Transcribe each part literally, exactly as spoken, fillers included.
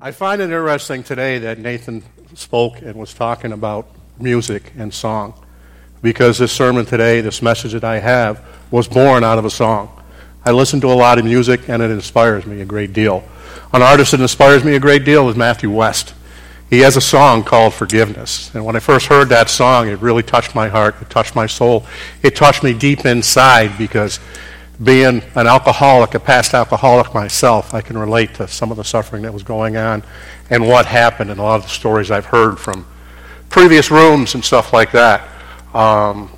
I find it interesting today that Nathan spoke and was talking about music and song, because this sermon today, this message that I have, was born out of a song. I listen to a lot of music, and it inspires me a great deal. An artist that inspires me a great deal is Matthew West. He has a song called Forgiveness. And when I first heard that song, it really touched my heart. It touched my soul. It touched me deep inside, because being an alcoholic, a past alcoholic myself, I can relate to some of the suffering that was going on and what happened, and a lot of the stories I've heard from previous rooms and stuff like that. Um,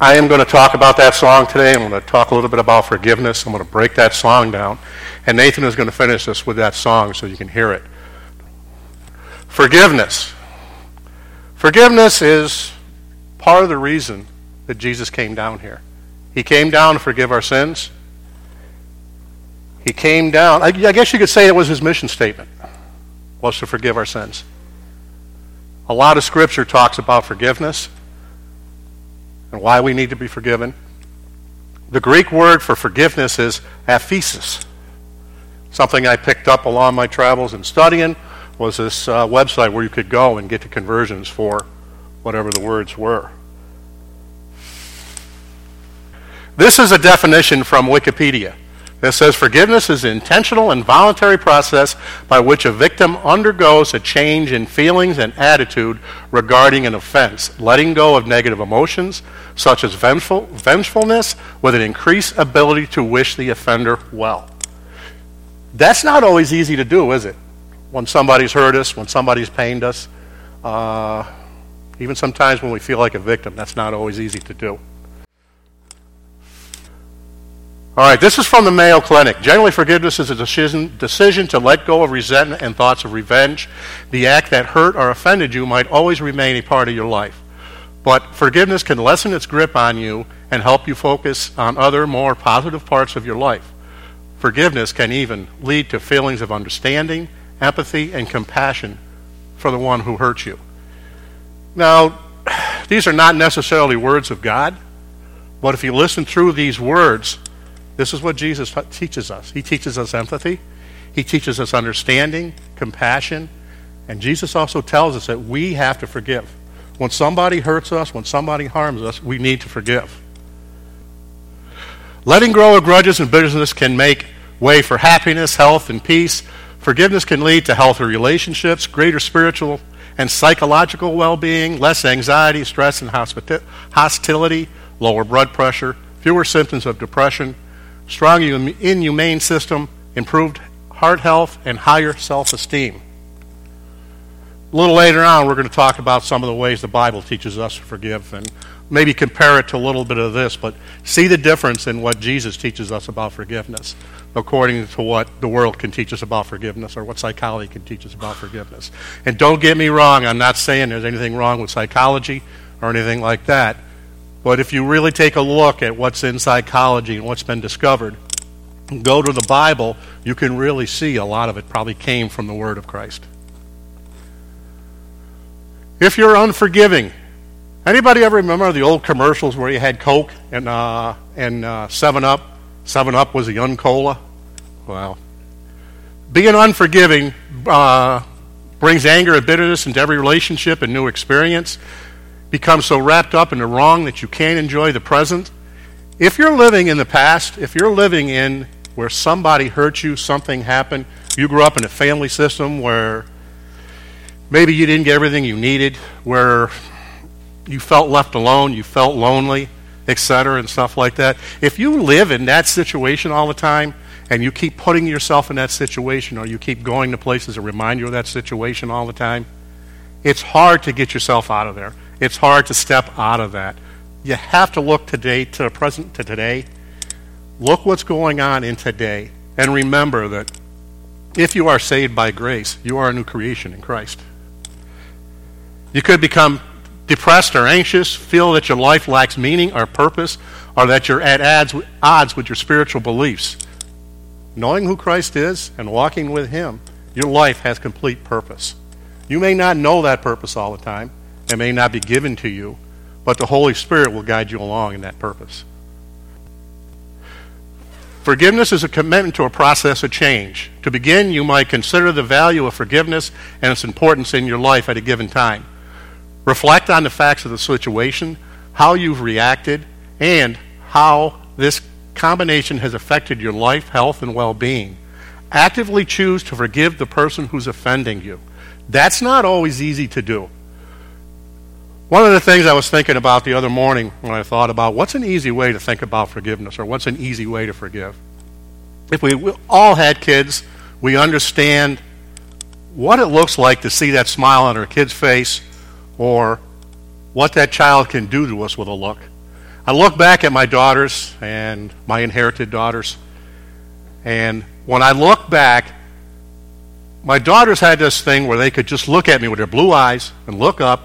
I am going to talk about that song today. I'm going to talk a little bit about forgiveness. I'm going to break that song down. And Nathan is going to finish this with that song so you can hear it. Forgiveness. Forgiveness is part of the reason that Jesus came down here. He came down to forgive our sins. He came down. I, I guess you could say it was his mission statement, was to forgive our sins. A lot of Scripture talks about forgiveness and why we need to be forgiven. The Greek word for forgiveness is aphesis. Something I picked up along my travels and studying was this uh, website where you could go and get the conversions for whatever the words were. This is a definition from Wikipedia that says forgiveness is an intentional and voluntary process by which a victim undergoes a change in feelings and attitude regarding an offense, letting go of negative emotions such as vengeful, vengefulness, with an increased ability to wish the offender well. That's not always easy to do, is it? When somebody's hurt us, when somebody's pained us, uh, even sometimes when we feel like a victim, that's not always easy to do. All right, this is from the Mayo Clinic. Generally, forgiveness is a decision, decision to let go of resentment and thoughts of revenge. The act that hurt or offended you might always remain a part of your life, but forgiveness can lessen its grip on you and help you focus on other, more positive parts of your life. Forgiveness can even lead to feelings of understanding, empathy, and compassion for the one who hurt you. Now, these are not necessarily words of God, but if you listen through these words, this is what Jesus t- teaches us. He teaches us empathy. He teaches us understanding, compassion. And Jesus also tells us that we have to forgive. When somebody hurts us, when somebody harms us, we need to forgive. Letting go of grudges and bitterness can make way for happiness, health, and peace. Forgiveness can lead to healthy relationships, greater spiritual and psychological well-being, less anxiety, stress, and hospita- hostility, lower blood pressure, fewer symptoms of depression, strong immune system, improved heart health, and higher self-esteem. A little later on, we're going to talk about some of the ways the Bible teaches us to forgive, and maybe compare it to a little bit of this, but see the difference in what Jesus teaches us about forgiveness according to what the world can teach us about forgiveness, or what psychology can teach us about forgiveness. And don't get me wrong, I'm not saying there's anything wrong with psychology or anything like that. But if you really take a look at what's in psychology and what's been discovered, go to the Bible, you can really see a lot of it probably came from the Word of Christ. If you're unforgiving, anybody ever remember the old commercials where you had Coke and uh, and uh, seven up? seven up was the Uncola. Wow. Being unforgiving uh, brings anger and bitterness into every relationship and new experience. Become so wrapped up in the wrong that you can't enjoy the present. If you're living in the past, if you're living in where somebody hurt you, something happened, you grew up in a family system where maybe you didn't get everything you needed, where you felt left alone, you felt lonely, et cetera, and stuff like that. If you live in that situation all the time, and you keep putting yourself in that situation, or you keep going to places that remind you of that situation all the time, it's hard to get yourself out of there. It's hard to step out of that. You have to look today, to the present, to today. Look what's going on in today. And remember that if you are saved by grace, you are a new creation in Christ. You could become depressed or anxious, feel that your life lacks meaning or purpose, or that you're at odds with your spiritual beliefs. Knowing who Christ is and walking with Him, your life has complete purpose. You may not know that purpose all the time. It may not be given to you, but the Holy Spirit will guide you along in that purpose. Forgiveness is a commitment to a process of change. To begin, you might consider the value of forgiveness and its importance in your life at a given time. Reflect on the facts of the situation, how you've reacted, and how this combination has affected your life, health, and well-being. Actively choose to forgive the person who's offending you. That's not always easy to do. One of the things I was thinking about the other morning when I thought about what's an easy way to think about forgiveness, or what's an easy way to forgive. If we, we all had kids, we understand what it looks like to see that smile on our kid's face, or what that child can do to us with a look. I look back at my daughters and my inherited daughters, and when I look back, my daughters had this thing where they could just look at me with their blue eyes and look up,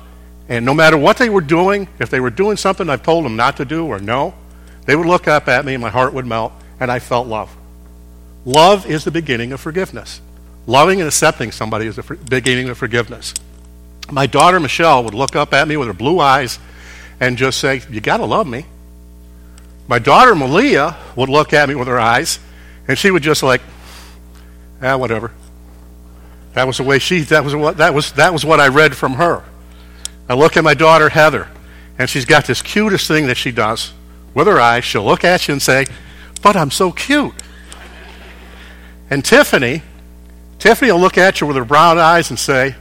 and no matter what they were doing, if they were doing something I've told them not to do or no, they would look up at me and my heart would melt, and I felt love. Love is the beginning of forgiveness. Loving and accepting somebody is the beginning of forgiveness. My daughter Michelle would look up at me with her blue eyes and just say, "You gotta love me." My daughter Malia would look at me with her eyes and she would just like, ah, whatever. That was the way she, that was what, that was, that was what I read from her. I look at my daughter Heather, and she's got this cutest thing that she does with her eyes. She'll look at you and say, "But I'm so cute." And Tiffany, Tiffany will look at you with her brown eyes and say,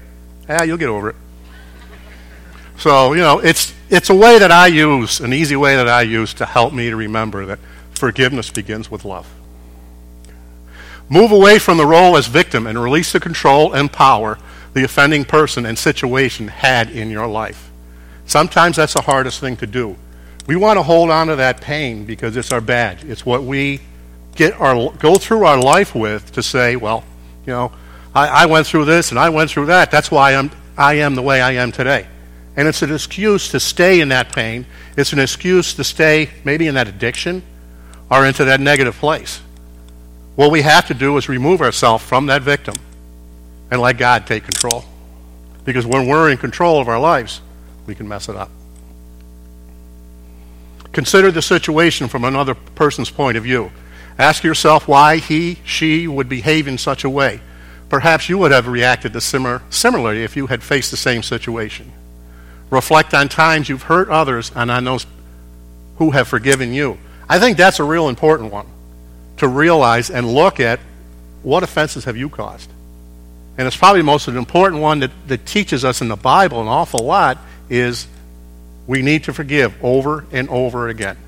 "Ah, you'll get over it." So, you know, it's it's a way that I use, an easy way that I use to help me to remember that forgiveness begins with love. Move away from the role as victim and release the control and power the offending person and situation had in your life. Sometimes that's the hardest thing to do. We want to hold on to that pain because it's our badge. It's what we get our go through our life with to say, well, you know, I, I went through this and I went through that. That's why I'm, I am the way I am today. And it's an excuse to stay in that pain. It's an excuse to stay maybe in that addiction or into that negative place. What we have to do is remove ourselves from that victim and let God take control. Because when we're in control of our lives, we can mess it up. Consider the situation from another person's point of view. Ask yourself why he, she would behave in such a way. Perhaps you would have reacted to similar, similarly if you had faced the same situation. Reflect on times you've hurt others and on those who have forgiven you. I think that's a real important one, to realize and look at what offenses have you caused. And it's probably the most important one that, that teaches us in the Bible an awful lot is we need to forgive over and over again.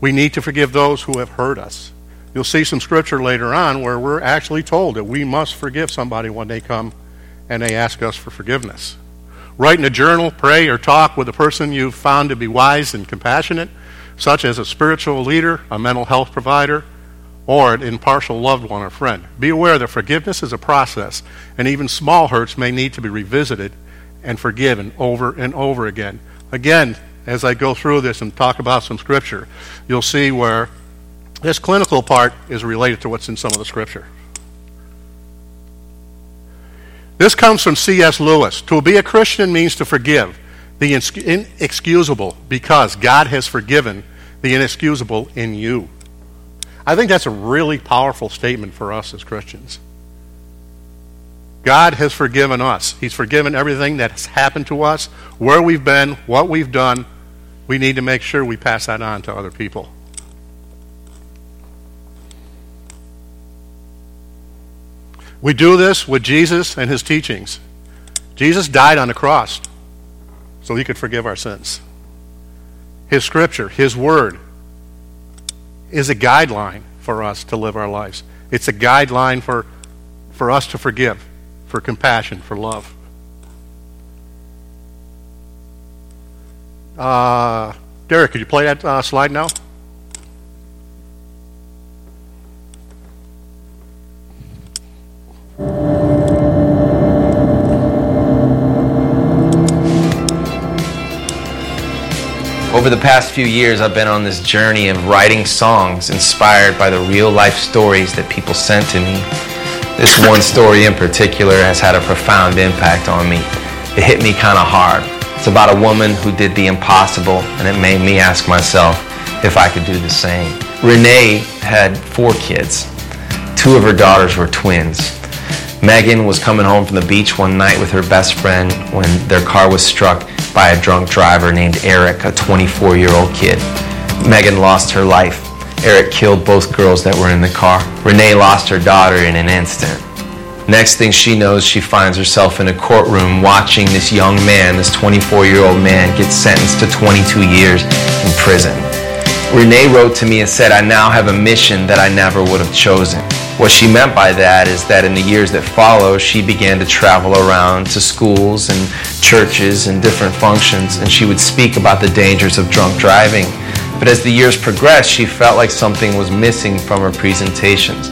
We need to forgive those who have hurt us. You'll see some scripture later on where we're actually told that we must forgive somebody when they come and they ask us for forgiveness. Write in a journal, pray, or talk with a person you've found to be wise and compassionate, such as a spiritual leader, a mental health provider, or an impartial loved one or friend. Be aware that forgiveness is a process, and even small hurts may need to be revisited and forgiven over and over again. Again, as I go through this and talk about some scripture, you'll see where this clinical part is related to what's in some of the scripture. This comes from C S Lewis. To be a Christian means to forgive the inexcusable because God has forgiven the inexcusable in you. I think that's a really powerful statement for us as Christians. God has forgiven us. He's forgiven everything that has happened to us, where we've been, what we've done. We need to make sure we pass that on to other people. We do this with Jesus and his teachings. Jesus died on the cross so he could forgive our sins. His scripture, his word, is a guideline for us to live our lives. It's a guideline for, for us to forgive, for compassion, for love. Uh, Derek, could you play that uh, slide now? Over the past few years, I've been on this journey of writing songs inspired by the real-life stories that people sent to me. This one story in particular has had a profound impact on me. It hit me kind of hard. It's about a woman who did the impossible, and it made me ask myself if I could do the same. Renee had four kids. Two of her daughters were twins. Megan was coming home from the beach one night with her best friend when their car was struck by a drunk driver named Eric, a twenty-four-year-old kid. Megan lost her life. Eric killed both girls that were in the car. Renee lost her daughter in an instant. Next thing she knows, she finds herself in a courtroom watching this young man, this twenty-four-year-old man, get sentenced to twenty-two years in prison. Renee wrote to me and said, "I now have a mission that I never would have chosen." What she meant by that is that in the years that follow, she began to travel around to schools and churches and different functions, and she would speak about the dangers of drunk driving. But as the years progressed, she felt like something was missing from her presentations.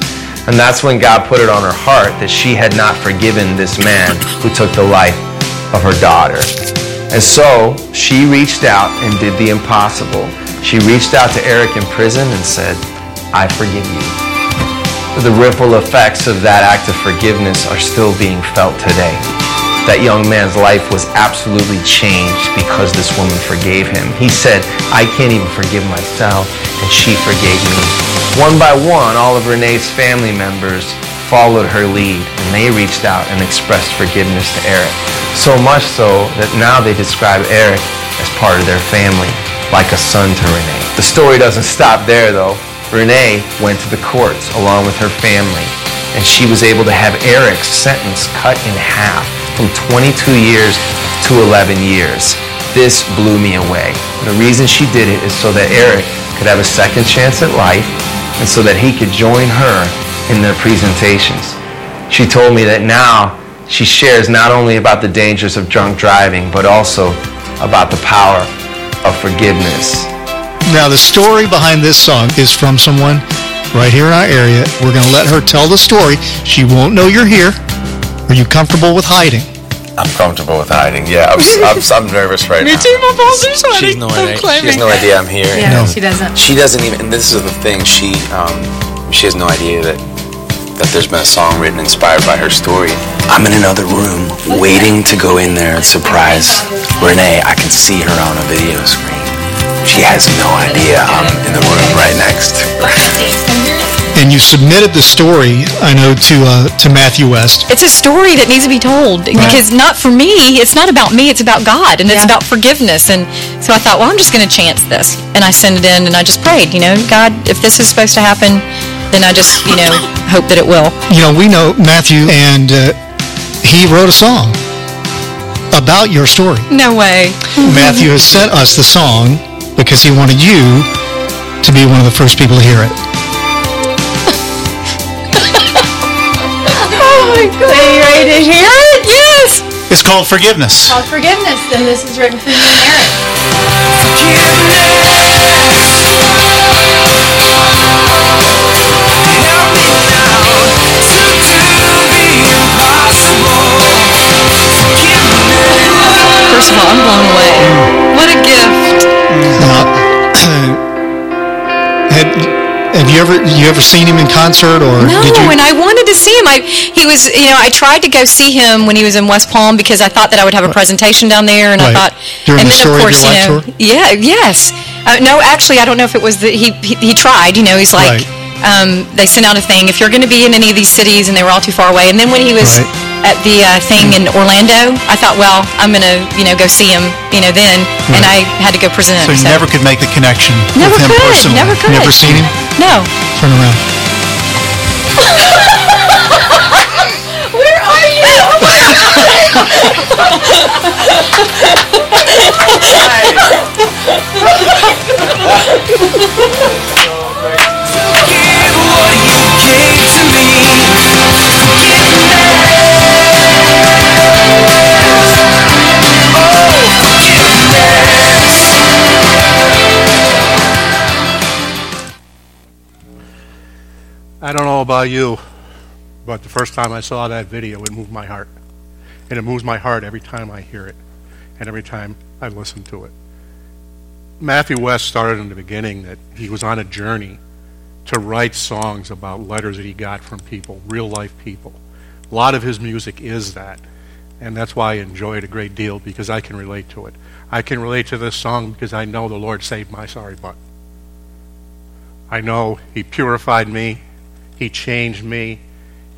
And that's when God put it on her heart that she had not forgiven this man who took the life of her daughter. And so she reached out and did the impossible. She reached out to Eric in prison and said, "I forgive you." The ripple effects of that act of forgiveness are still being felt today. That young man's life was absolutely changed because this woman forgave him. He said, "I can't even forgive myself," and she forgave me. One by one, all of Renee's family members followed her lead, and they reached out and expressed forgiveness to Eric. So much so that now they describe Eric as part of their family, like a son to Renee. The story doesn't stop there, though. Renee went to the courts along with her family, and she was able to have Eric's sentence cut in half from twenty-two years to eleven years. This blew me away. The reason she did it is so that Eric could have a second chance at life and so that he could join her in their presentations. She told me that now she shares not only about the dangers of drunk driving, but also about the power of forgiveness. Now, the story behind this song is from someone right here in our area. We're going to let her tell the story. She won't know you're here. Are you comfortable with hiding? I'm comfortable with hiding, yeah. I'm, I'm, I'm nervous right now. Me too, my balls are sweaty. She has no idea. She has no idea I'm here. Yeah, no. She doesn't. She doesn't even, and this is the thing, she um, she has no idea that, that there's been a song written inspired by her story. I'm in another room waiting to go in there and surprise Renee. I can see her on a video screen. She has no idea I'm in the room right next to her. And you submitted the story, I know, to uh, to Matthew West. It's a story that needs to be told. Right. Because not for me, it's not about me, it's about God. And yeah. It's about forgiveness. And so I thought, well, I'm just going to chance this. And I sent it in and I just prayed, you know, God, if this is supposed to happen, then I just, you know, hope that it will. You know, we know Matthew, and uh, he wrote a song about your story. No way. Matthew has sent us the song, because he wanted you to be one of the first people to hear it. Oh my God. Are you ready to hear it? Yes! It's called Forgiveness. It's called Forgiveness, and this is written for me and Eric. Forgiveness. Help me now to do the impossible. Forgiveness. First of all, I'm blown away. What a gift. Now, had, have you ever you ever seen him in concert, or no? Did you... And I wanted to see him. I he was you know I tried to go see him when he was in West Palm because I thought that I would have a presentation down there, and right. I thought during and the then, story of, course, of your life, you know, tour? Yeah, yes. Uh, no, actually, I don't know if it was that he, he he tried. You know, he's like right. um, they sent out a thing if you're going to be in any of these cities, and they were all too far away. And then when he was. Right. At the uh, thing in Orlando, I thought, well, I'm gonna, you know, go see him, you know, then, right. And I had to go present. So you so. never could make the connection never with him could. personally. Never could. Never seen him. No. Turn around. Where are you? Give what you gave to me. I don't know about you, but the first time I saw that video, it moved my heart. And it moves my heart every time I hear it and every time I listen to it. Matthew West started in the beginning that he was on a journey to write songs about letters that he got from people, real life people. A lot of his music is that, and that's why I enjoy it a great deal, because I can relate to it. I can relate to this song because I know the Lord saved my sorry butt. I know he purified me, he changed me,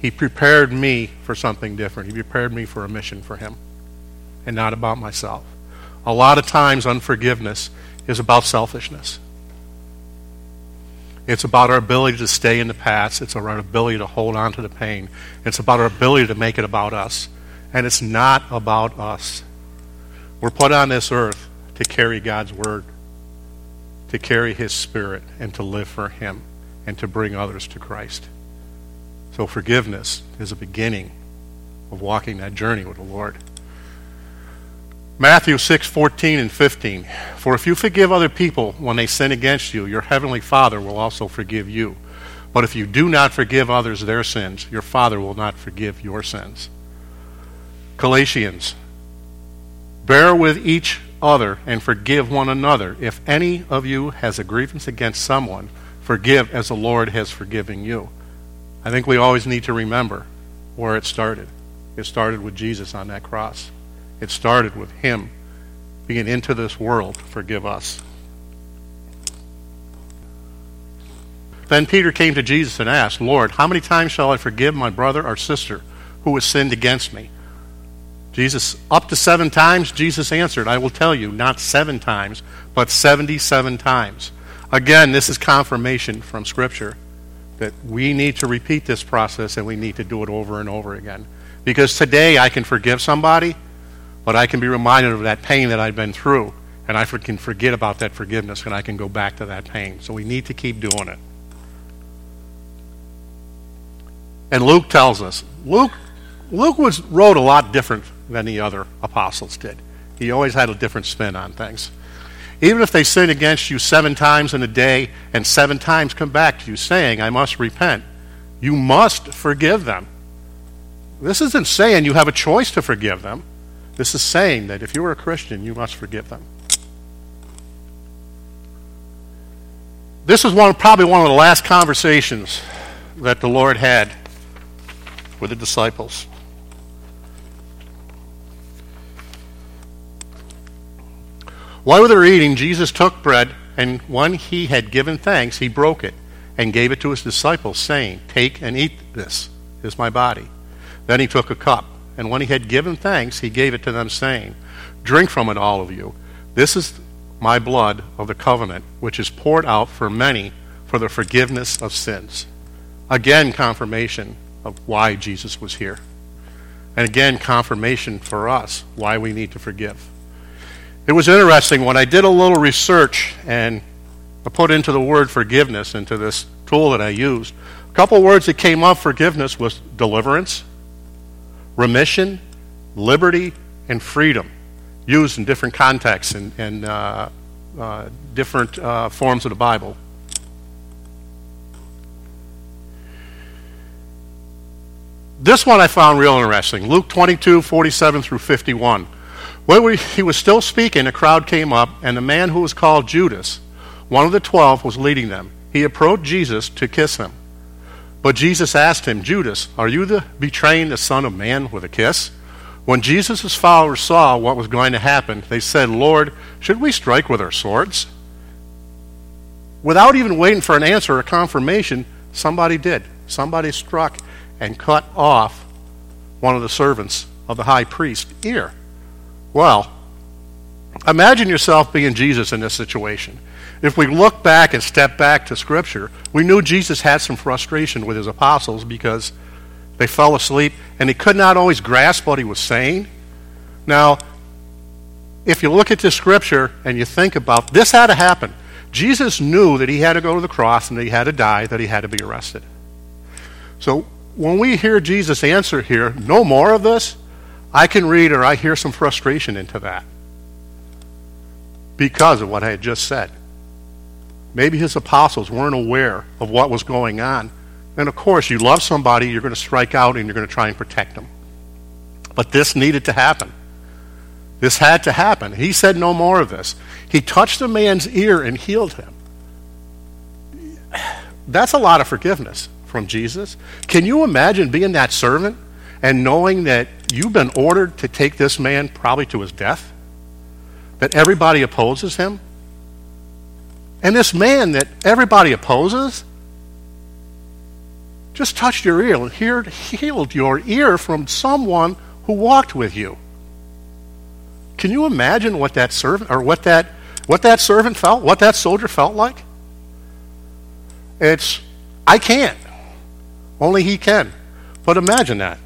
he prepared me for something different. He prepared me for a mission for him and not about myself. A lot of times unforgiveness is about selfishness. It's about our ability to stay in the past. It's our ability to hold on to the pain. It's about our ability to make it about us. And it's not about us. We're put on this earth to carry God's word, to carry his spirit, and to live for him, and to bring others to Christ. So forgiveness is a beginning of walking that journey with the Lord. Matthew six fourteen and fifteen. For if you forgive other people when they sin against you, your heavenly Father will also forgive you. But if you do not forgive others their sins, your Father will not forgive your sins. Galatians. Bear with each other and forgive one another. If any of you has a grievance against someone, forgive as the Lord has forgiven you. I think we always need to remember where it started. It started with Jesus on that cross. It started with him being into this world to forgive us. Then Peter came to Jesus and asked, Lord, how many times shall I forgive my brother or sister who has sinned against me? Jesus, up to seven times, Jesus answered, I will tell you, not seven times, but seventy-seven times. Again, this is confirmation from Scripture that we need to repeat this process and we need to do it over and over again. Because today I can forgive somebody, but I can be reminded of that pain that I've been through, and I can forget about that forgiveness, and I can go back to that pain. So we need to keep doing it. And Luke tells us. Luke, Luke was wrote a lot different than the other apostles did. He always had a different spin on things. Even if they sin against you seven times in a day, and seven times come back to you saying, I must repent, you must forgive them. This isn't saying you have a choice to forgive them. This is saying that if you are a Christian, you must forgive them. This is one, probably one of the last conversations that the Lord had with the disciples. While they were eating, Jesus took bread, and when he had given thanks, he broke it and gave it to his disciples, saying, Take and eat this. This is my body. Then he took a cup. And when he had given thanks, he gave it to them, saying, Drink from it, all of you. This is my blood of the covenant, which is poured out for many for the forgiveness of sins. Again, confirmation of why Jesus was here. And again, confirmation for us why we need to forgive. It was interesting. When I did a little research and I put into the word forgiveness into this tool that I used, a couple words that came up, forgiveness, was deliverance, remission, liberty, and freedom, used in different contexts and, and uh, uh, different uh, forms of the Bible. This one I found real interesting. Luke twenty-two, forty-seven through fifty-one. When he was still speaking, a crowd came up, and the man who was called Judas, one of the twelve, was leading them. He approached Jesus to kiss him. But Jesus asked him, Judas, are you the betraying the Son of Man with a kiss? When Jesus' followers saw what was going to happen, they said, Lord, should we strike with our swords? Without even waiting for an answer or confirmation, somebody did. Somebody struck and cut off one of the servants of the high priest's ear. Well, imagine yourself being Jesus in this situation. If we look back and step back to Scripture, we knew Jesus had some frustration with his apostles because they fell asleep and they could not always grasp what he was saying. Now, if you look at the Scripture and you think about this, had to happen. Jesus knew that he had to go to the cross and that he had to die, that he had to be arrested. So when we hear Jesus answer here, no more of this, I can read or I hear some frustration into that because of what I had just said. Maybe his apostles weren't aware of what was going on. And of course, you love somebody, you're going to strike out and you're going to try and protect them. But this needed to happen. This had to happen. He said no more of this. He touched a man's ear and healed him. That's a lot of forgiveness from Jesus. Can you imagine being that servant and knowing that you've been ordered to take this man probably to his death? That everybody opposes him? And this man that everybody opposes just touched your ear and healed, healed your ear from someone who walked with you. Can you imagine what that servant or what that what that servant felt, what that soldier felt like? It's I can't. Only he can. But imagine that.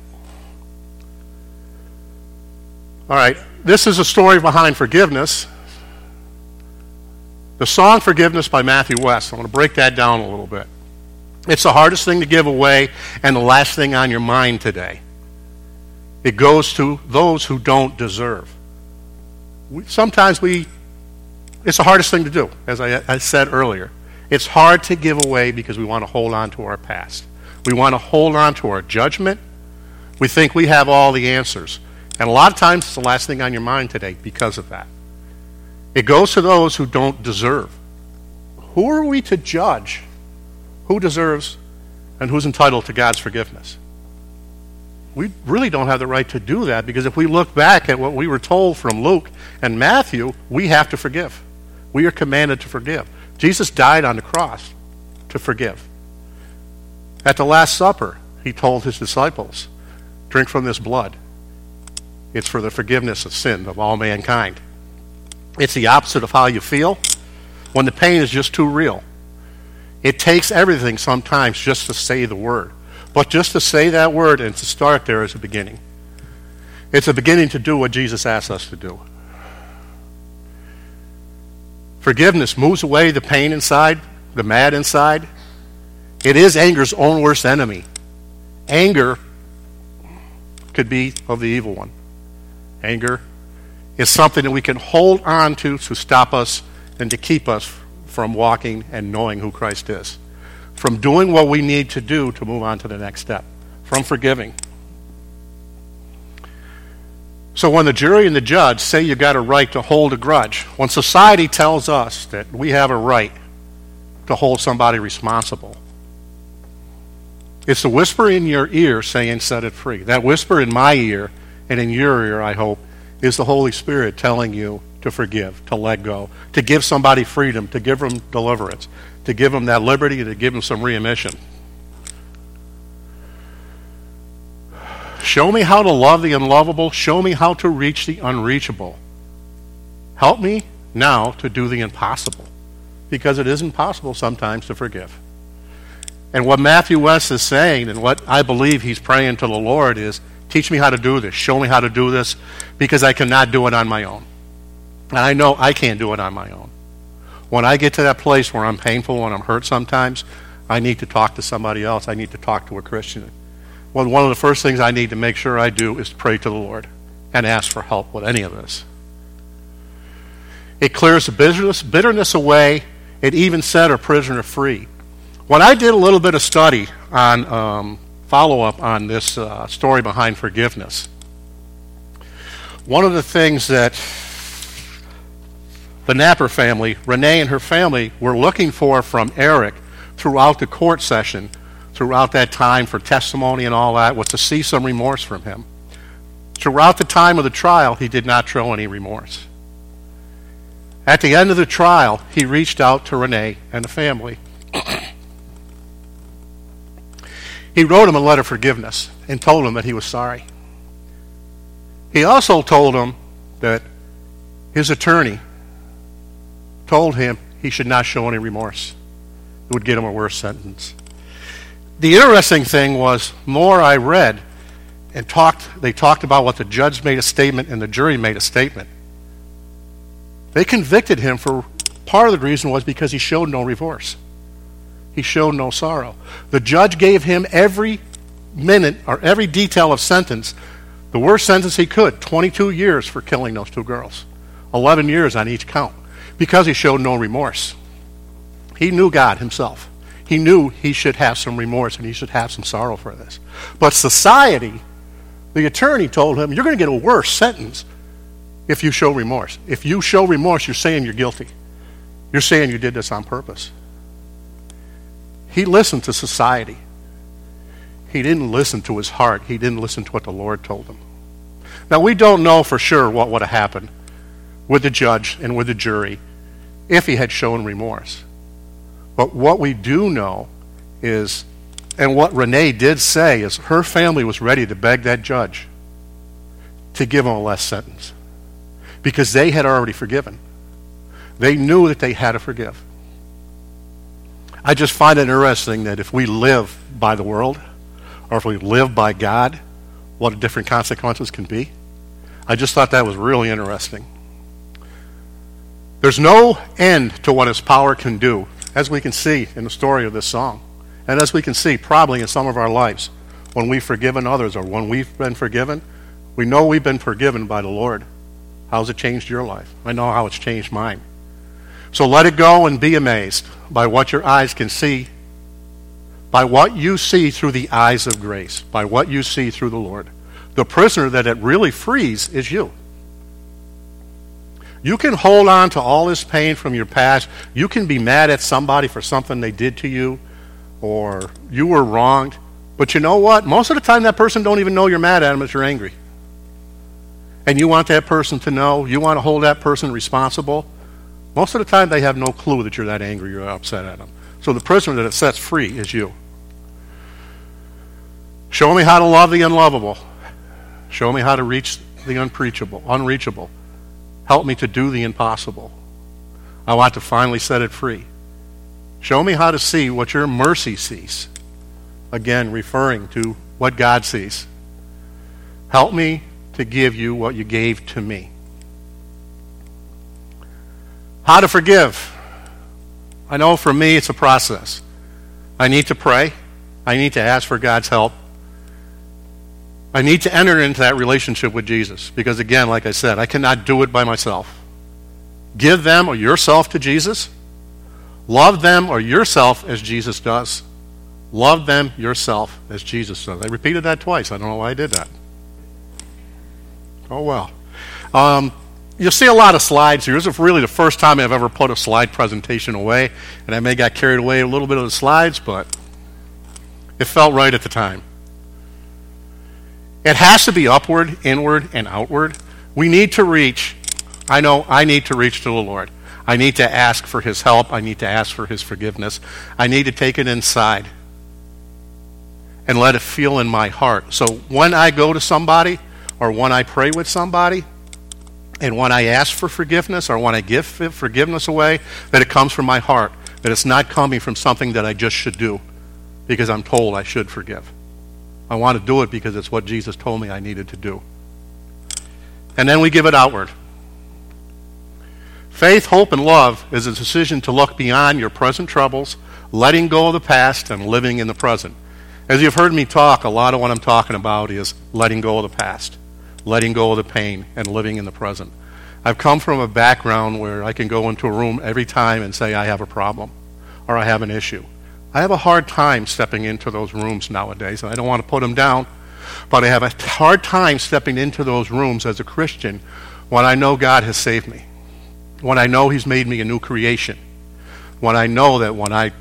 All right, this is a story behind forgiveness. The song Forgiveness by Matthew West. I'm going to break that down a little bit. It's the hardest thing to give away and the last thing on your mind today. It goes to those who don't deserve. We, sometimes we, it's the hardest thing to do, as I, I said earlier. It's hard to give away because we want to hold on to our past. We want to hold on to our judgment. We think we have all the answers. And a lot of times it's the last thing on your mind today because of that. It goes to those who don't deserve. Who are we to judge who deserves and who's entitled to God's forgiveness? We really don't have the right to do that, because if we look back at what we were told from Luke and Matthew, we have to forgive. We are commanded to forgive. Jesus died on the cross to forgive. At the Last Supper, he told his disciples, "Drink from this blood. It's for the forgiveness of sin of all mankind." It's the opposite of how you feel when the pain is just too real. It takes everything sometimes just to say the word. But just to say that word and to start there is a beginning. It's a beginning to do what Jesus asked us to do. Forgiveness moves away the pain inside, the mad inside. It is anger's own worst enemy. Anger could be of the evil one. Anger is something that we can hold on to to stop us and to keep us from walking and knowing who Christ is, from doing what we need to do to move on to the next step, from forgiving. So when the jury and the judge say you got a right to hold a grudge, when society tells us that we have a right to hold somebody responsible, it's the whisper in your ear saying, "Set it free." That whisper in my ear and in your ear, I hope, is the Holy Spirit telling you to forgive, to let go, to give somebody freedom, to give them deliverance, to give them that liberty, to give them some readmission. Show me how to love the unlovable. Show me how to reach the unreachable. Help me now to do the impossible, because it is impossible sometimes to forgive. And what Matthew West is saying, and what I believe he's praying to the Lord, is, teach me how to do this. Show me how to do this, because I cannot do it on my own. And I know I can't do it on my own. When I get to that place where I'm painful, when I'm hurt sometimes, I need to talk to somebody else. I need to talk to a Christian. Well, one of the first things I need to make sure I do is pray to the Lord and ask for help with any of this. It clears the bitterness, bitterness away. It even set a prisoner free. When I did a little bit of study on... Um, follow-up on this uh, story behind forgiveness. One of the things that the Napper family, Renee and her family, were looking for from Eric throughout the court session, throughout that time for testimony and all that, was to see some remorse from him. Throughout the time of the trial, he did not show any remorse. At the end of the trial, he reached out to Renee and the family. He wrote him a letter of forgiveness and told him that he was sorry. He also told him that his attorney told him he should not show any remorse. It would get him a worse sentence. The interesting thing was, more I read and talked, they talked about what the judge made a statement and the jury made a statement. They convicted him for part of the reason was because he showed no remorse. He showed no sorrow. The judge gave him every minute or every detail of sentence, the worst sentence he could, twenty-two years for killing those two girls, eleven years on each count, because he showed no remorse. He knew God himself. He knew he should have some remorse and he should have some sorrow for this. But society, the attorney told him, you're going to get a worse sentence if you show remorse. If you show remorse, you're saying you're guilty. You're saying you did this on purpose. He listened to society. He didn't listen to his heart. He didn't listen to what the Lord told him. Now, we don't know for sure what would have happened with the judge and with the jury if he had shown remorse. But what we do know is, and what Renee did say, is her family was ready to beg that judge to give him a less sentence because they had already forgiven. They knew that they had to forgive. I just find it interesting that if we live by the world or if we live by God, what different consequences can be. I just thought that was really interesting. There's no end to what his power can do, as we can see in the story of this song, and as we can see probably in some of our lives. When we've forgiven others or when we've been forgiven, we know we've been forgiven by the Lord. How's it changed your life? I know how it's changed mine. So let it go and be amazed by what your eyes can see, by what you see through the eyes of grace, by what you see through the Lord. The prisoner that it really frees is you. You can hold on to all this pain from your past. You can be mad at somebody for something they did to you, or you were wronged. But you know what? Most of the time that person don't even know you're mad at them, but you're angry. And you want that person to know. You want to hold that person responsible. Most of the time they have no clue that you're that angry or upset at them. So the prisoner that it sets free is you. Show me how to love the unlovable. Show me how to reach the unpreachable, unreachable. Help me to do the impossible. I want to finally set it free. Show me how to see what your mercy sees. Again, referring to what God sees. Help me to give you what you gave to me. How to forgive. I know for me it's a process. I need to pray. I need to ask for God's help. I need to enter into that relationship with Jesus because, again, like I said, I cannot do it by myself. Give them or yourself to Jesus. Love them or yourself as Jesus does. Love them yourself as Jesus does. I repeated that twice. I don't know why I did that. Oh, well. Um, you'll see a lot of slides here. This is really the first time I've ever put a slide presentation away, and I may got carried away a little bit of the slides, but it felt right at the time. It has to be upward, inward, and outward. We need to reach. I know I need to reach to the Lord. I need to ask for his help. I need to ask for his forgiveness. I need to take it inside and let it feel in my heart. So when I go to somebody or when I pray with somebody and when I ask for forgiveness or when I give forgiveness away, that it comes from my heart, that it's not coming from something that I just should do because I'm told I should forgive. I want to do it because it's what Jesus told me I needed to do. And then we give it outward. Faith, hope, and love is a decision to look beyond your present troubles, letting go of the past, and living in the present. As you've heard me talk, a lot of what I'm talking about is letting go of the past, letting go of the pain, and living in the present. I've come from a background where I can go into a room every time and say I have a problem or I have an issue. I have a hard time stepping into those rooms nowadays, and I don't want to put them down, but I have a hard time stepping into those rooms as a Christian when I know God has saved me, when I know he's made me a new creation, when I know that when I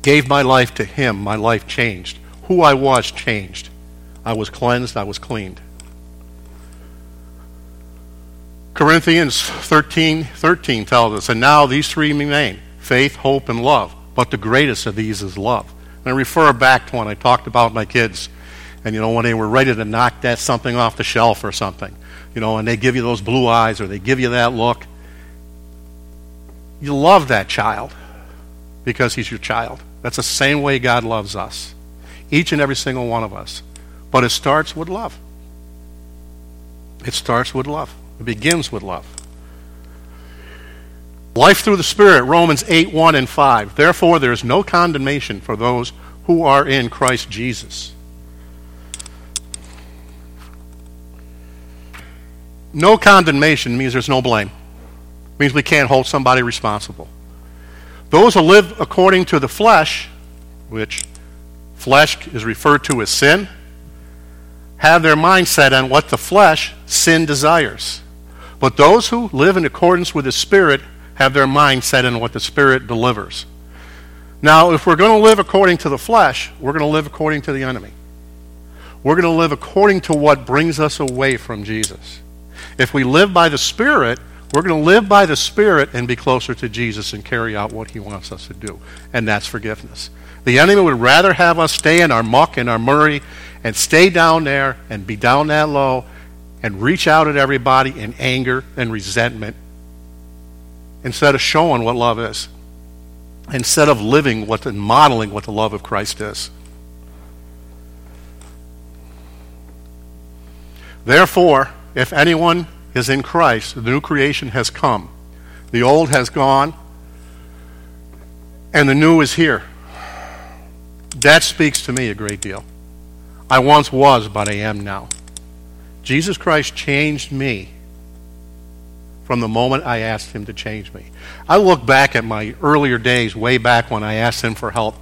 gave my life to him, my life changed. Who I was changed. I was cleansed, I was cleaned. Corinthians thirteen thirteen tells us, and now these three remain, faith, hope, and love. But the greatest of these is love. And I refer back to when I talked about my kids. And, you know, when they were ready to knock that something off the shelf or something, you know, and they give you those blue eyes or they give you that look. You love that child because he's your child. That's the same way God loves us, each and every single one of us. But it starts with love. It starts with love. It begins with love. Life through the Spirit, Romans eight, one and five. Therefore, there is no condemnation for those who are in Christ Jesus. No condemnation means there's no blame. It means we can't hold somebody responsible. Those who live according to the flesh, which flesh is referred to as sin, have their mindset on what the flesh, sin, desires. But those who live in accordance with the Spirit have their mind set in what the Spirit delivers. Now, if we're going to live according to the flesh, we're going to live according to the enemy. We're going to live according to what brings us away from Jesus. If we live by the Spirit, We're going to live by the Spirit and be closer to Jesus and carry out what he wants us to do. And that's forgiveness. The enemy would rather have us stay in our muck and our murray and stay down there and be down that low and reach out at everybody in anger and resentment instead of showing what love is, instead of living what and modeling what the love of Christ is. Therefore, if anyone is in Christ, the new creation has come. The old has gone, and the new is here. That speaks to me a great deal. I once was, but I am now. Jesus Christ changed me from the moment I asked him to change me. I look back at my earlier days, way back when I asked him for help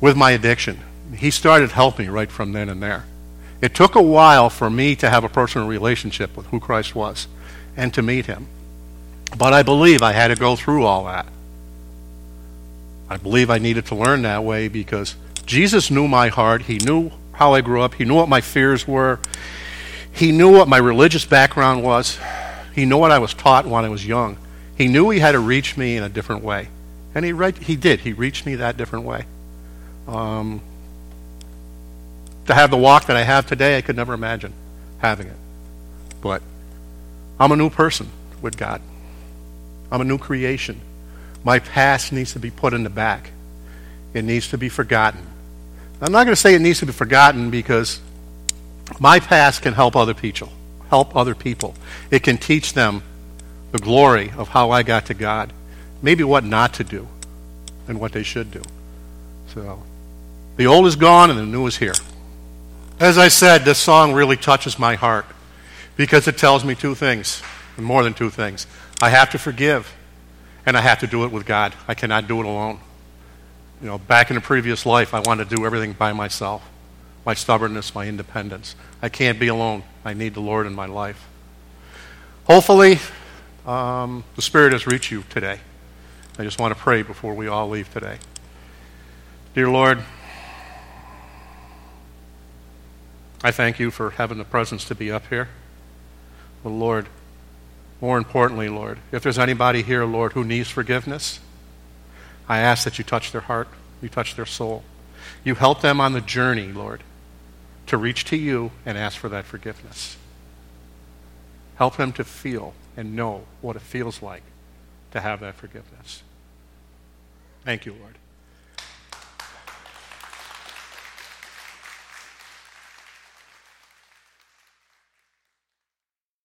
with my addiction. He started helping right from then and there. It took a while for me to have a personal relationship with who Christ was and to meet him. But I believe I had to go through all that. I believe I needed to learn that way because Jesus knew my heart. He knew how I grew up. He knew what my fears were. He knew what my religious background was. He knew what I was taught when I was young. He knew he had to reach me in a different way. And he, read, he did. He reached me that different way. Um... To have the walk that I have today, I could never imagine having it. But I'm a new person with God. I'm a new creation. My past needs to be put in the back. It needs to be forgotten. I'm not going to say it needs to be forgotten because my past can help other people. Help other people. It can teach them the glory of how I got to God. Maybe what not to do and what they should do. So the old is gone and the new is here. As I said, this song really touches my heart because it tells me two things, and more than two things. I have to forgive, and I have to do it with God. I cannot do it alone. You know, back in a previous life, I wanted to do everything by myself, my stubbornness, my independence. I can't be alone. I need the Lord in my life. Hopefully, um, the Spirit has reached you today. I just want to pray before we all leave today. Dear Lord, I thank you for having the presence to be up here. But Lord, more importantly, Lord, if there's anybody here, Lord, who needs forgiveness, I ask that you touch their heart, you touch their soul. You help them on the journey, Lord, to reach to you and ask for that forgiveness. Help them to feel and know what it feels like to have that forgiveness. Thank you, Lord.